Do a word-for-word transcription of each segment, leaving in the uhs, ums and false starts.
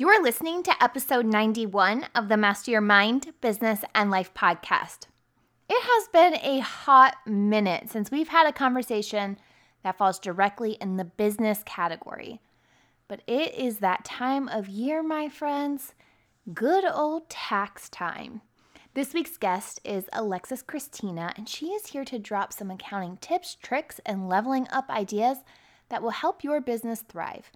You are listening to episode ninety-one of the Master Your Mind, Business, and Life podcast. It has been a hot minute since we've had a conversation that falls directly in the business category. But it is that time of year, my friends, good old tax time. This week's guest is Alexis Christina, and she is here to drop some accounting tips, tricks, and leveling up ideas that will help your business thrive.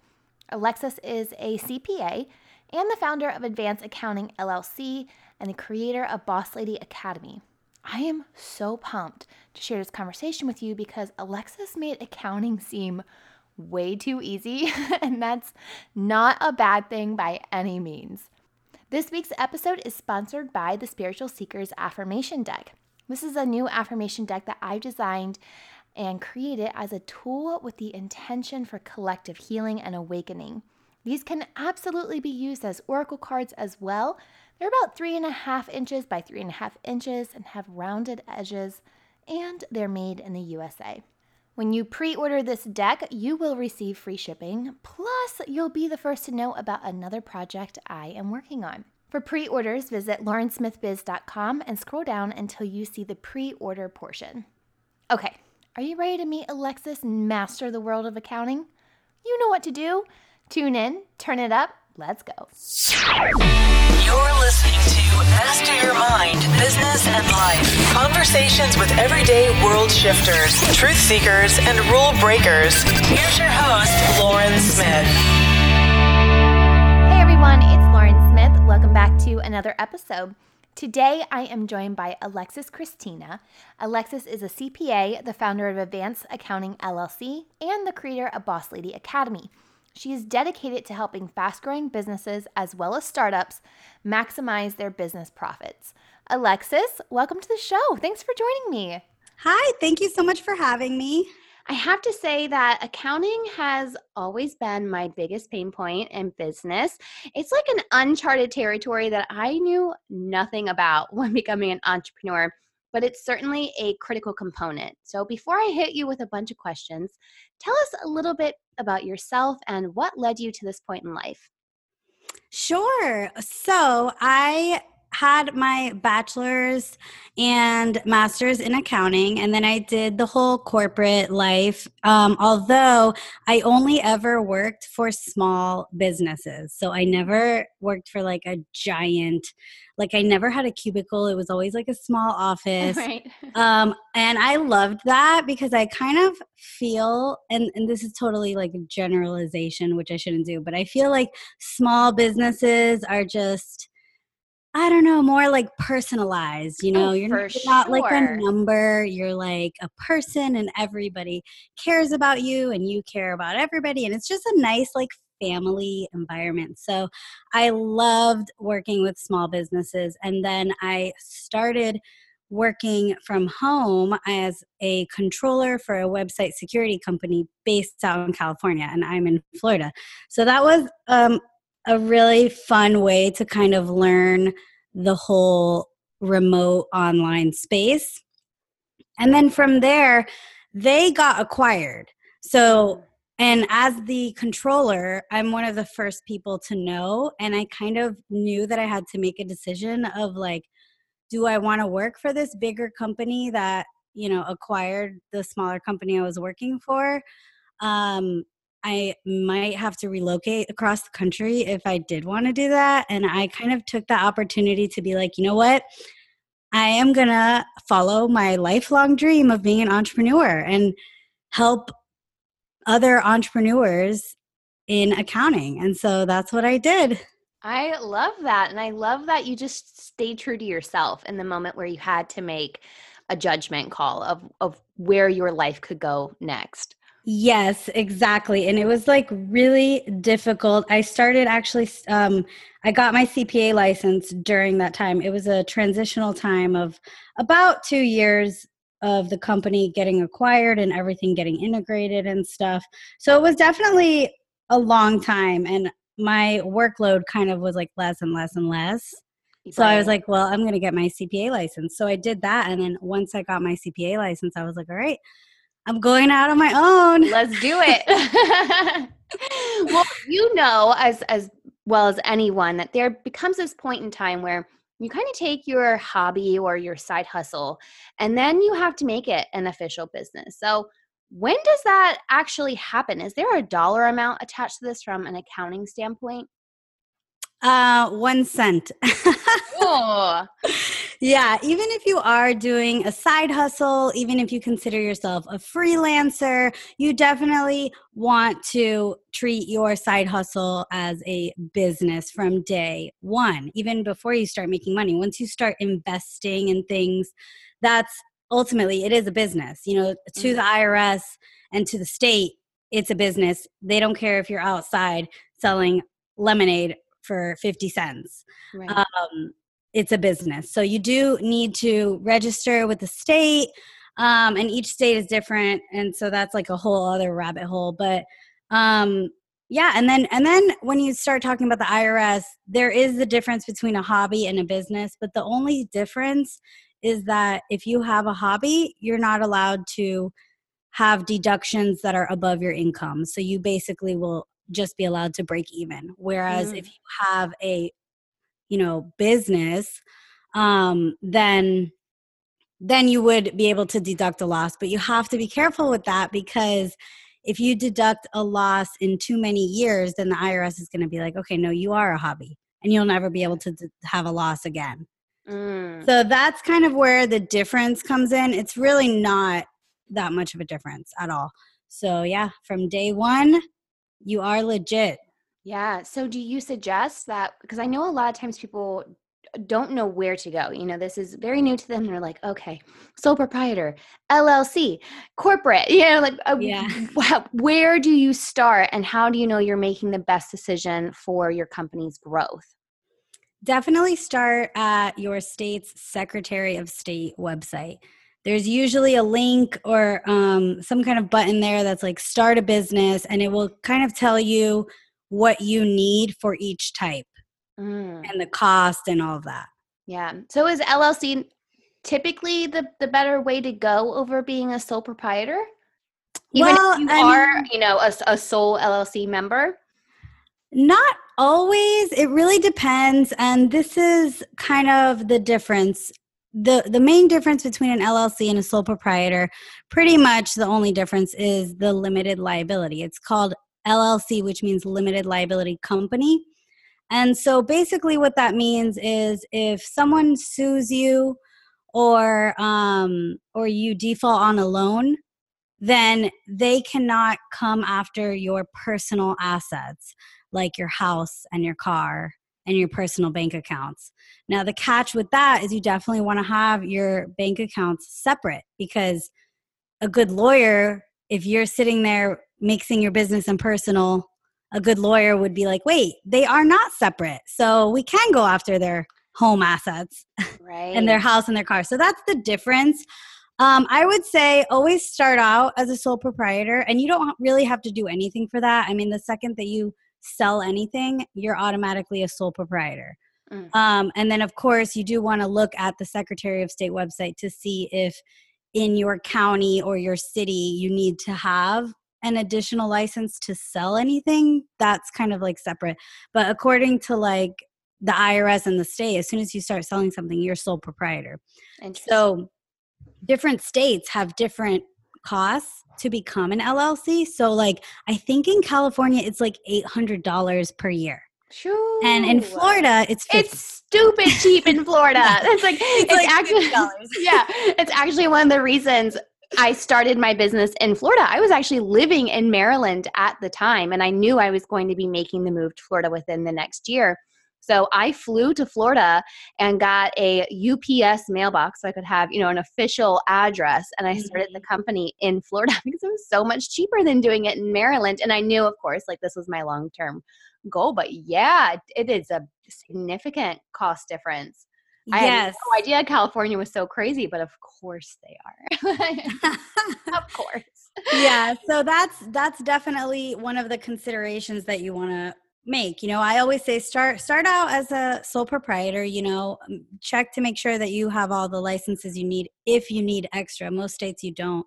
Alexis is a C P A and the founder of Advanced Accounting L L C and the creator of Boss Lady Academy. I am so pumped to share this conversation with you because Alexis made accounting seem way too easy, and that's not a bad thing by any means. This week's episode is sponsored by the Spiritual Seekers Affirmation Deck. This is a new affirmation deck that I've designed and created as a tool with the intention for collective healing and awakening. These can absolutely be used as oracle cards as well. They're about three and a half inches by three and a half inches and have rounded edges, and they're made in the U S A. When you pre-order this deck, you will receive free shipping, plus you'll be the first to know about another project I am working on. For pre-orders, visit Lauren Smith Biz dot com and scroll down until you see the pre-order portion. Okay, are you ready to meet Alexis and master the world of accounting? You know what to do. Tune in, turn it up, let's go. You're listening to Master Your Mind, Business, and Life. Conversations with everyday world shifters, truth seekers, and rule breakers. Here's your host, Lauren Smith. Hey everyone, it's Lauren Smith. Welcome back to another episode. Today I am joined by Alexis Christina. Alexis is a C P A, the founder of Advanced Accounting L L C, and the creator of Boss Lady Academy. She is dedicated to helping fast-growing businesses as well as startups maximize their business profits. Alexis, welcome to the show. Thanks for joining me. Hi, thank you so much for having me. I have to say that accounting has always been my biggest pain point in business. It's like an uncharted territory that I knew nothing about when becoming an entrepreneur, but it's certainly a critical component. So before I hit you with a bunch of questions, tell us a little bit about yourself and what led you to this point in life. Sure. So I had my bachelor's and master's in accounting, and then I did the whole corporate life, um, although I only ever worked for small businesses. So I never worked for like a giant Like I never had a cubicle. It was always like a small office. Right. Um, and I loved that because I kind of feel, and, and this is totally like a generalization, which I shouldn't do, but I feel like small businesses are just, I don't know, more like personalized, you know, oh, you're not, sure. not like a number, you're like a person and everybody cares about you and you care about everybody. And it's just a nice like family environment. So I loved working with small businesses. And then I started working from home as a controller for a website security company based out in California, and I'm in Florida. So that was um, a really fun way to kind of learn the whole remote online space. And then from there, they got acquired. So And as the controller, I'm one of the first people to know, and I kind of knew that I had to make a decision of like, do I want to work for this bigger company that, you know, acquired the smaller company I was working for? Um, I might have to relocate across the country if I did want to do that. And I kind of took the opportunity to be like, you know what? I am going to follow my lifelong dream of being an entrepreneur and help other entrepreneurs in accounting. And so that's what I did. I love that. And I love that you just stay true to yourself in the moment where you had to make a judgment call of, of where your life could go next. Yes, exactly. And it was like really difficult. I started actually, um, I got my C P A license during that time. It was a transitional time of about two years of the company getting acquired and everything getting integrated and stuff. So it was definitely a long time, and my workload kind of was like less and less and less. So I was like, well, I'm going to get my C P A license. So I did that. And then once I got my C P A license, I was like, all right, I'm going out on my own. Let's do it. Well, you know, as, as well as anyone, that there becomes this point in time where you kind of take your hobby or your side hustle, and then you have to make it an official business. So when does that actually happen? Is there a dollar amount attached to this from an accounting standpoint? Uh, one cent. Oh. Yeah, even if you are doing a side hustle, even if you consider yourself a freelancer, you definitely want to treat your side hustle as a business from day one, even before you start making money. Once you start investing in things, that's ultimately, it is a business. You know, to the I R S and to the state, it's a business. They don't care if you're outside selling lemonade for fifty cents. Right. Um, it's a business. So you do need to register with the state, um, and each state is different. And so that's like a whole other rabbit hole. But um, yeah, and then and then when you start talking about the I R S, there is the difference between a hobby and a business. But the only difference is that if you have a hobby, you're not allowed to have deductions that are above your income. So you basically will just be allowed to break even. Whereas mm. if you have a, you know, business, um, then, then you would be able to deduct a loss, but you have to be careful with that, because if you deduct a loss in too many years, then the I R S is going to be like, okay, no, you are a hobby and you'll never be able to d- have a loss again. Mm. So that's kind of where the difference comes in. It's really not that much of a difference at all. So yeah, from day one, you are legit. Yeah. So do you suggest that, because I know a lot of times people don't know where to go. You know, this is very new to them. They're like, okay, sole proprietor, L L C, corporate, you know, like uh, yeah. where do you start and how do you know you're making the best decision for your company's growth? Definitely start at your state's Secretary of State website. There's usually a link or um, some kind of button there that's like start a business, and it will kind of tell you what you need for each type mm. and the cost and all of that. Yeah. So is L L C typically the, the better way to go over being a sole proprietor? Even well, if you I are, mean, you know, a, a sole L L C member? Not always. It really depends. And this is kind of the difference. The the main difference between an L L C and a sole proprietor, pretty much the only difference is the limited liability. It's called L L C, which means limited liability company. And so basically what that means is if someone sues you or um, or you default on a loan, then they cannot come after your personal assets, like your house and your car and your personal bank accounts. Now, the catch with that is you definitely want to have your bank accounts separate, because a good lawyer, if you're sitting there mixing your business and personal, a good lawyer would be like, wait, they are not separate. So we can go after their home assets right. and their house and their car. So that's the difference. Um, I would say always start out as a sole proprietor, and you don't really have to do anything for that. I mean, the second that you sell anything, you're automatically a sole proprietor. Mm. Um, and then, of course, you do want to look at the Secretary of State website to see if in your county or your city you need to have an additional license to sell anything. That's kind of like separate. But according to like the I R S and the state, as soon as you start selling something, you're sole proprietor. So different states have different costs to become an L L C. So like, I think in California, it's like eight hundred dollars per year. True. And in Florida, it's fifty dollars. It's stupid cheap in Florida. It's like, it's, it's like actually, fifty dollars. Yeah. It's actually one of the reasons I started my business in Florida. I was actually living in Maryland at the time, and I knew I was going to be making the move to Florida within the next year. So I flew to Florida and got a U P S mailbox so I could have, you know, an official address. And I started the company in Florida because it was so much cheaper than doing it in Maryland. And I knew, of course, like this was my long-term goal. But yeah, it is a significant cost difference. I yes. had no idea California was so crazy, but of course they are. Of course. Yeah. So that's that's definitely one of the considerations that you want to make. You know, I always say start start out as a sole proprietor. You know, check to make sure that you have all the licenses you need if you need extra. Most states you don't.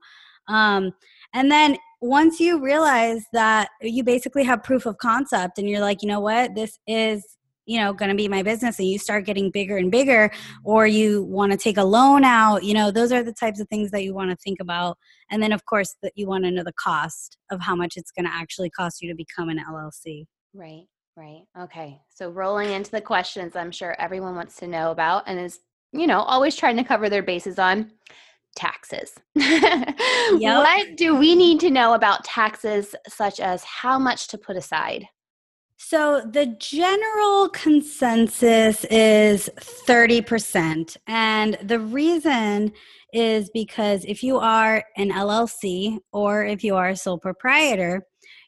Um, and then once you realize that you basically have proof of concept and you're like, you know what, this is, you know, going to be my business, and you start getting bigger and bigger, or you want to take a loan out, you know, those are the types of things that you want to think about. And then of course that you want to know the cost of how much it's going to actually cost you to become an L L C. Right. Right. Okay. So rolling into the questions I'm sure everyone wants to know about and is, you know, always trying to cover their bases on: taxes. Yep. What do we need to know about taxes, such as how much to put aside? So the general consensus is thirty percent. And the reason is because if you are an L L C or if you are a sole proprietor,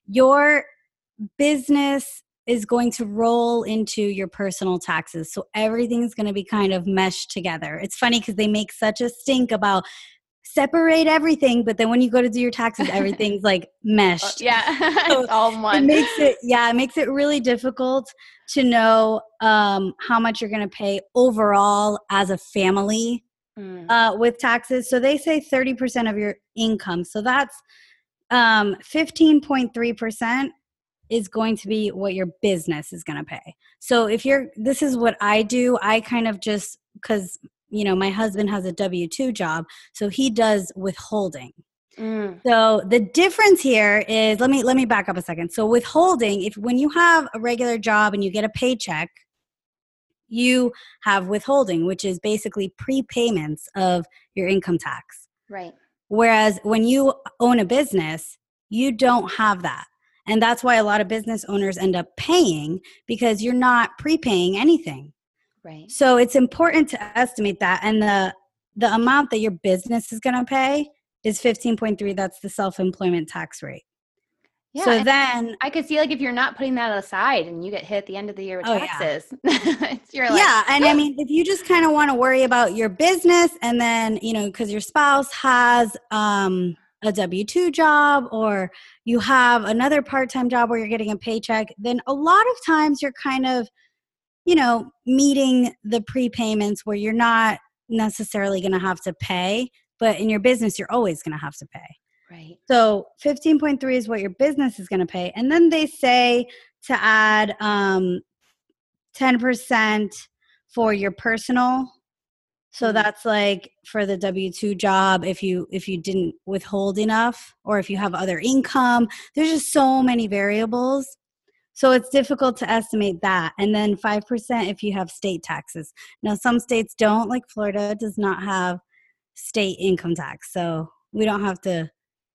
your business is going to roll into your personal taxes. So everything's going to be kind of meshed together. It's funny because they make such a stink about separate everything, but then when you go to do your taxes, everything's like meshed. Yeah, so it's all one. It makes it, yeah, it makes it really difficult to know um, how much you're going to pay overall as a family mm. uh, with taxes. So they say thirty percent of your income. So that's um, fifteen point three percent. is going to be what your business is going to pay. So if you're, this is what I do. I kind of just, because, you know, my husband has a W two job, so he does withholding. Mm. So the difference here is, let me, let me back up a second. So withholding, if when you have a regular job and you get a paycheck, you have withholding, which is basically prepayments of your income tax. Right. Whereas when you own a business, you don't have that. And that's why a lot of business owners end up paying, because you're not prepaying anything. Right. So it's important to estimate that. And the the amount that your business is going to pay is fifteen point three. That's the self-employment tax rate. Yeah. So then I could see, like, if you're not putting that aside and you get hit at the end of the year with oh, taxes, yeah. You're like, yeah. And I mean, if you just kind of want to worry about your business, and then, you know, because your spouse has, um, a W two job, or you have another part-time job where you're getting a paycheck, then a lot of times you're kind of, you know, meeting the prepayments where you're not necessarily going to have to pay, but in your business, you're always going to have to pay. Right. So fifteen point three is what your business is going to pay. And then they say to add um, ten percent for your personal. So that's like for the W two job, if you if you didn't withhold enough, or if you have other income. There's just so many variables. So it's difficult to estimate that. And then five percent if you have state taxes. Now, some states don't, like Florida does not have state income tax. So we don't have to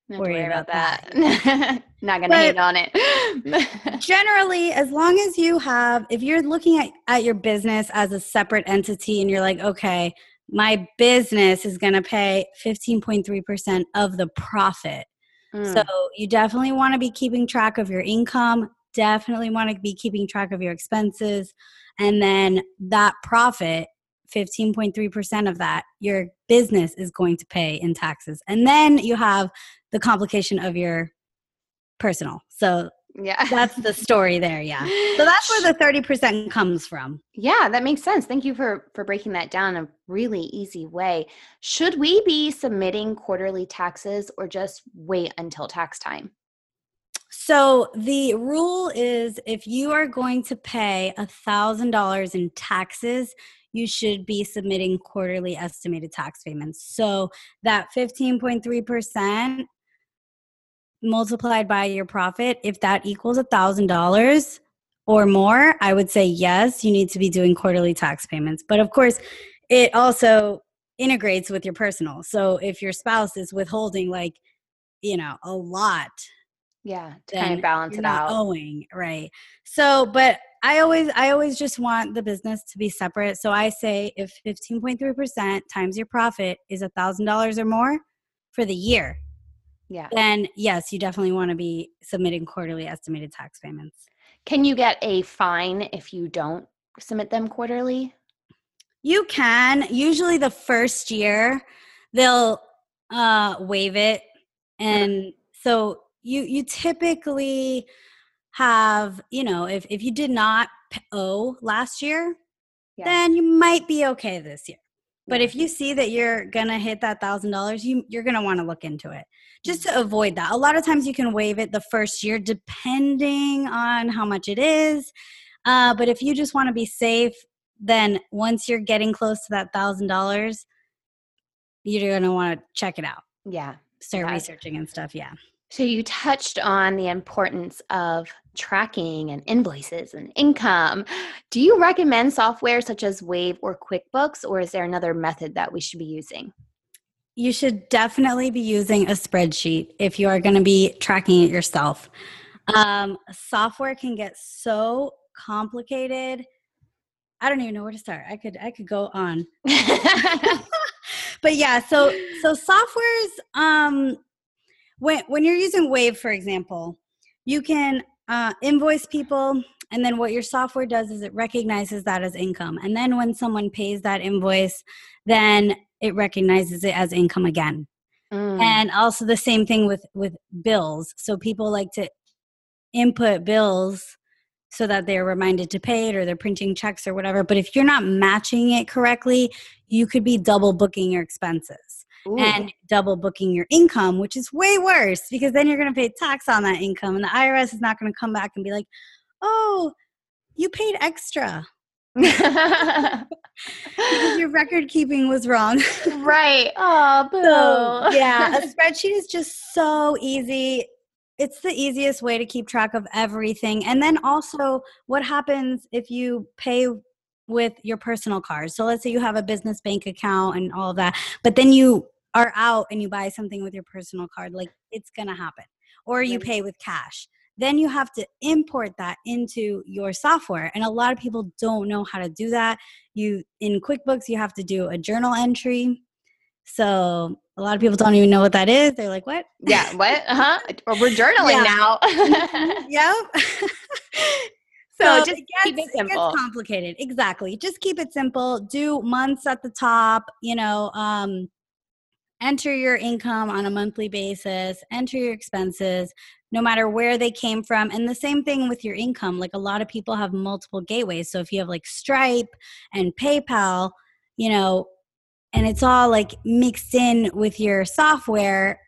Not worry, worry about, about that. that. Not going to hate on it. Generally, as long as you have, if you're looking at, at your business as a separate entity and you're like, okay, my business is going to pay fifteen point three percent of the profit. Mm. So you definitely want to be keeping track of your income, definitely want to be keeping track of your expenses. And then that profit, fifteen point three percent of that, your business is going to pay in taxes. And then you have the complication of your personal. So yeah, that's the story there. Yeah. So that's where the thirty percent comes from. Yeah, that makes sense. Thank you for, for breaking that down in a really easy way. Should we be submitting quarterly taxes or just wait until tax time? So the rule is, if you are going to pay one thousand dollars in taxes, you should be submitting quarterly estimated tax payments. So that fifteen point three percent multiplied by your profit, if that equals one thousand dollars or more, I would say yes, you need to be doing quarterly tax payments. But of course, it also integrates with your personal. So if your spouse is withholding, like, you know, a lot, yeah, to kind of balance it out. Owing, right? So, but I always, I always just want the business to be separate. So I say, if fifteen point three percent times your profit is a thousand dollars or more for the year, yeah, then yes, you definitely want to be submitting quarterly estimated tax payments. Can you get a fine if you don't submit them quarterly? You can. Usually, the first year they'll uh, waive it, and so. You you typically have, you know, if, if you did not owe last year, yeah, then you might be okay this year. But if you see that you're going to hit that one thousand dollars, you, you're going to want to look into it just to avoid that. A lot of times you can waive it the first year depending on how much it is. Uh, but if you just want to be safe, then once you're getting close to that one thousand dollars, you're going to want to check it out. Yeah. Start yeah. researching and stuff. Yeah. So you touched on the importance of tracking and invoices and income. Do you recommend software such as Wave or QuickBooks, or is there another method that we should be using? You should definitely be using a spreadsheet if you are going to be tracking it yourself. Um, software can get so complicated. I don't even know where to start. I could I could go on. But yeah, so so software's um When, when you're using Wave, for example, you can uh, invoice people, and then what your software does is it recognizes that as income. And then when someone pays that invoice, then it recognizes it as income again. Mm. And also the same thing with, with bills. So people like to input bills so that they're reminded to pay it, or they're printing checks or whatever. But if you're not matching it correctly, you could be double booking your expenses. Ooh. And double booking your income, which is way worse, because then you're going to pay tax on that income, and the I R S is not going to come back and be like, oh, you paid extra because your record keeping was wrong. Right. Oh, boo. So, yeah, a spreadsheet is just so easy. It's the easiest way to keep track of everything. And then also what happens if you pay with your personal card. So let's say you have a business bank account and all of that, but then you are out and you buy something with your personal card, like it's going to happen. Or you pay with cash. Then you have to import that into your software. And a lot of people don't know how to do that. You in QuickBooks, you have to do a journal entry. So a lot of people don't even know what that is. They're like, what? Yeah, what? Uh-huh. We're journaling yeah. now. mm-hmm. Yep. So, so just it gets, keep it simple. It gets complicated. Exactly. Just keep it simple. Do months at the top, you know, um, enter your income on a monthly basis, enter your expenses, no matter where they came from. And the same thing with your income. Like a lot of people have multiple gateways. So if you have like Stripe and PayPal, you know, and it's all like mixed in with your software,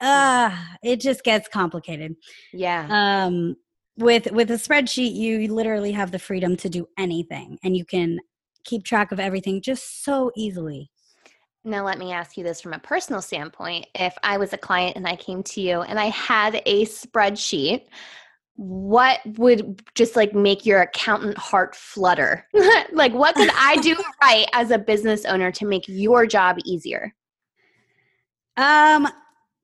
uh, it just gets complicated. Yeah. Um, With with a spreadsheet, you literally have the freedom to do anything, and you can keep track of everything just so easily. Now, let me ask you this from a personal standpoint. If I was a client and I came to you and I had a spreadsheet, what would just like make your accountant heart flutter? Like, what could I do right as a business owner to make your job easier? Um.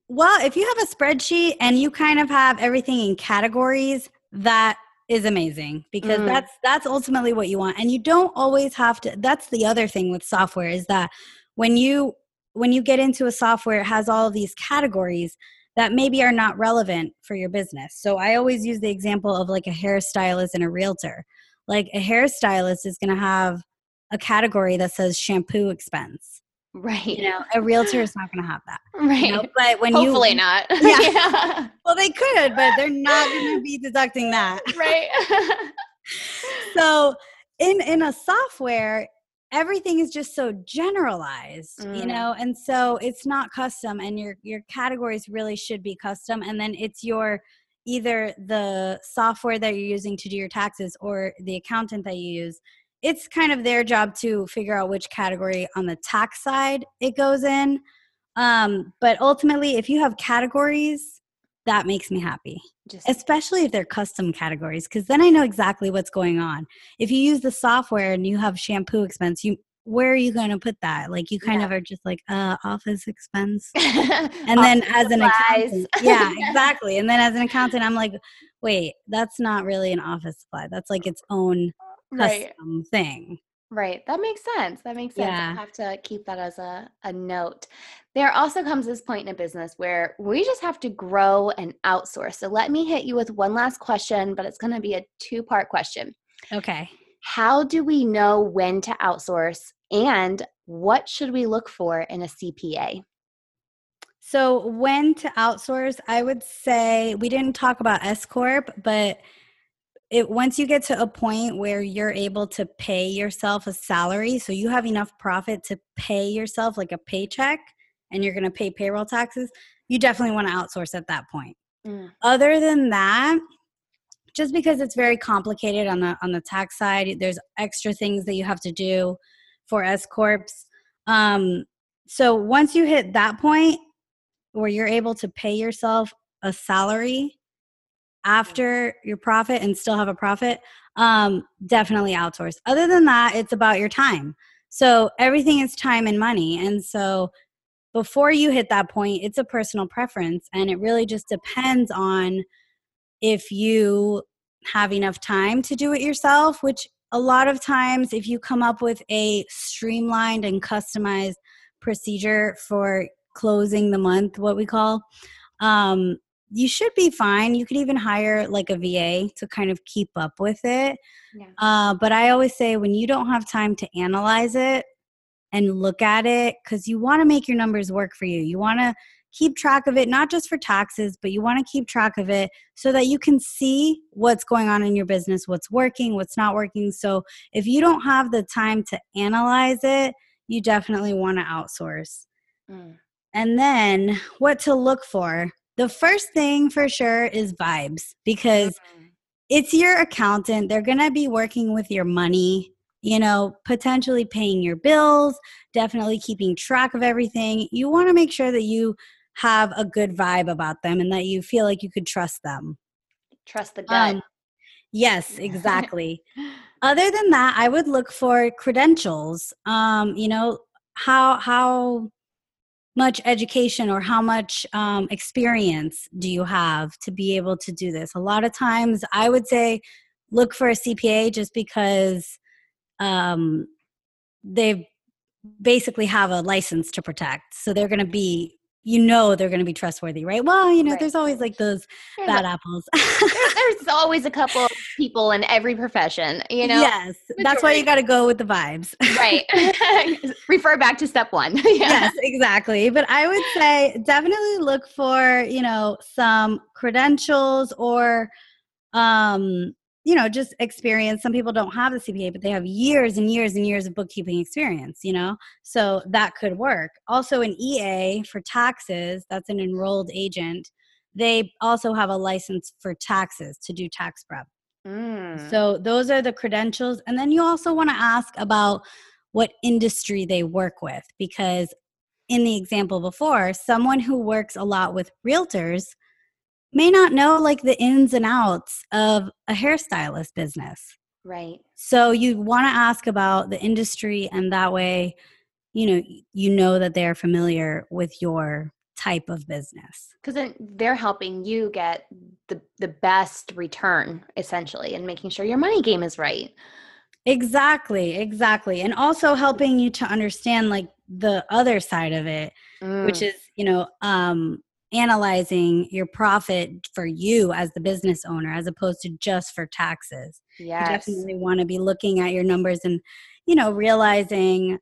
Well, if you have a spreadsheet and you kind of have everything in categories, that is amazing, because mm. that's that's ultimately what you want. And you don't always have to. That's the other thing with software, is that when you when you get into a software, it has all of these categories that maybe are not relevant for your business. So I always use the example of like a hairstylist and a realtor. Like a hairstylist is going to have a category that says shampoo expense. Right. You know, a realtor is not going to have that. Right. You know? But when Hopefully you Hopefully not. Yeah. yeah. Well, they could, but they're not going to be deducting that. Right. So, in in a software, everything is just so generalized, mm. you know, and so it's not custom, and your your categories really should be custom, and then it's your either the software that you're using to do your taxes or the accountant that you use. It's kind of their job to figure out which category on the tax side it goes in. Um, but ultimately, if you have categories, that makes me happy, Just, especially if they're custom categories, because then I know exactly what's going on. If you use the software and you have shampoo expense, you where are you going to put that? Like you kind yeah. of are just like, uh, office expense. And then as an accountant. Yeah, exactly. And then as an accountant, I'm like, wait, that's not really an office supply. That's like its own right. custom thing. Right. That makes sense. That makes sense. Yeah. I have to keep that as a, a note. There also comes this point in a business where we just have to grow and outsource. So let me hit you with one last question, but it's going to be a two-part question. Okay. How do we know when to outsource, and what should we look for in a C P A? So when to outsource, I would say we didn't talk about S Corp, but it, once you get to a point where you're able to pay yourself a salary, so you have enough profit to pay yourself like a paycheck and you're going to pay payroll taxes, you definitely want to outsource at that point. Mm. Other than that, just because it's very complicated on the on the tax side, there's extra things that you have to do for S Corps. Um, so once you hit that point where you're able to pay yourself a salary after your profit and still have a profit, um, definitely outsource. Other than that, it's about your time. So everything is time and money. And so before you hit that point, it's a personal preference, and it really just depends on if you have enough time to do it yourself, which a lot of times if you come up with a streamlined and customized procedure for closing the month, what we call, um, you should be fine. You could even hire like a V A to kind of keep up with it. Yeah. Uh, but I always say when you don't have time to analyze it and look at it, because you want to make your numbers work for you. You want to keep track of it, not just for taxes, but you want to keep track of it so that you can see what's going on in your business, what's working, what's not working. So if you don't have the time to analyze it, you definitely want to outsource. Mm. And then what to look for. The first thing for sure is vibes, because mm-hmm. it's your accountant. They're going to be working with your money, you know, potentially paying your bills, definitely keeping track of everything. You want to make sure that you have a good vibe about them and that you feel like you could trust them. Trust the gut. Um, yes, exactly. Other than that, I would look for credentials. Um, you know, how how much education or how much um, experience do you have to be able to do this? A lot of times I would say look for a C P A just because um, they basically have a license to protect. So they're going to be, you know, they're going to be trustworthy, right? Well, you know, right. There's always like those there's bad a, apples. there's, there's always a couple of people in every profession, you know? Yes. Majority. That's why you got to go with the vibes. Right. Refer back to step one. Yeah. Yes, exactly. But I would say definitely look for, you know, some credentials or, um, you know, just experience. Some people don't have the C P A, but they have years and years and years of bookkeeping experience, you know, so that could work. Also an E A for taxes, that's an enrolled agent. They also have a license for taxes to do tax prep. Mm. So those are the credentials. And then you also want to ask about what industry they work with, because in the example before, someone who works a lot with realtors may not know like the ins and outs of a hairstylist business. Right. So you want to ask about the industry, and that way, you know, you know that they're familiar with your type of business. Because they're helping you get the, the best return, essentially, and making sure your money game is right. Exactly, exactly. And also helping you to understand like the other side of it, mm. which is, you know, um, analyzing your profit for you as the business owner, as opposed to just for taxes. Yes. You definitely want to be looking at your numbers and, you know, realizing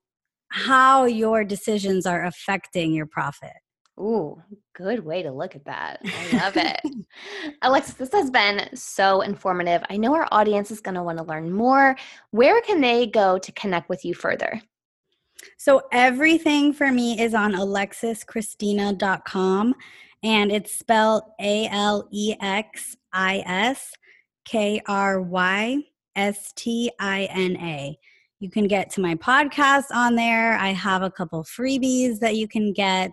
how your decisions are affecting your profit. Ooh, good way to look at that. I love it. Alexis, this has been so informative. I know our audience is going to want to learn more. Where can they go to connect with you further? So everything for me is on alexis christina dot com, and it's spelled A L E X I S K R Y S T I N A. You can get to my podcast on there. I have a couple freebies that you can get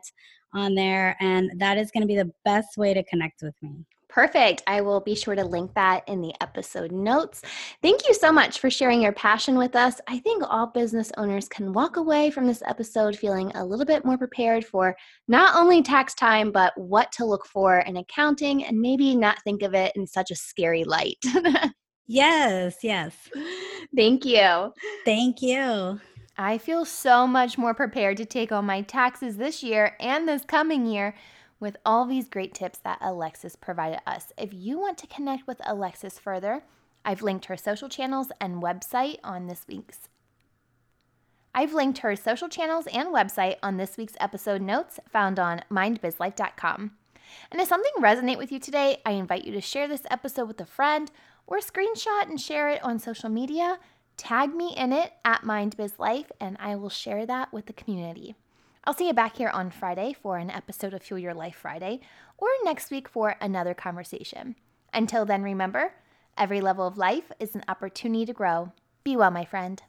on there, and that is going to be the best way to connect with me. Perfect. I will be sure to link that in the episode notes. Thank you so much for sharing your passion with us. I think all business owners can walk away from this episode feeling a little bit more prepared for not only tax time, but what to look for in accounting, and maybe not think of it in such a scary light. Yes, yes. Thank you. Thank you. I feel so much more prepared to take on my taxes this year and this coming year with all these great tips that Alexis provided us. If you want to connect with Alexis further, I've linked her social channels and website on this week's. I've linked her social channels and website on this week's episode notes found on mind biz life dot com. And if something resonated with you today, I invite you to share this episode with a friend or screenshot and share it on social media. Tag me in it at MindBizLife, and I will share that with the community. I'll see you back here on Friday for an episode of Fuel Your Life Friday, or next week for another conversation. Until then, remember, every level of life is an opportunity to grow. Be well, my friend.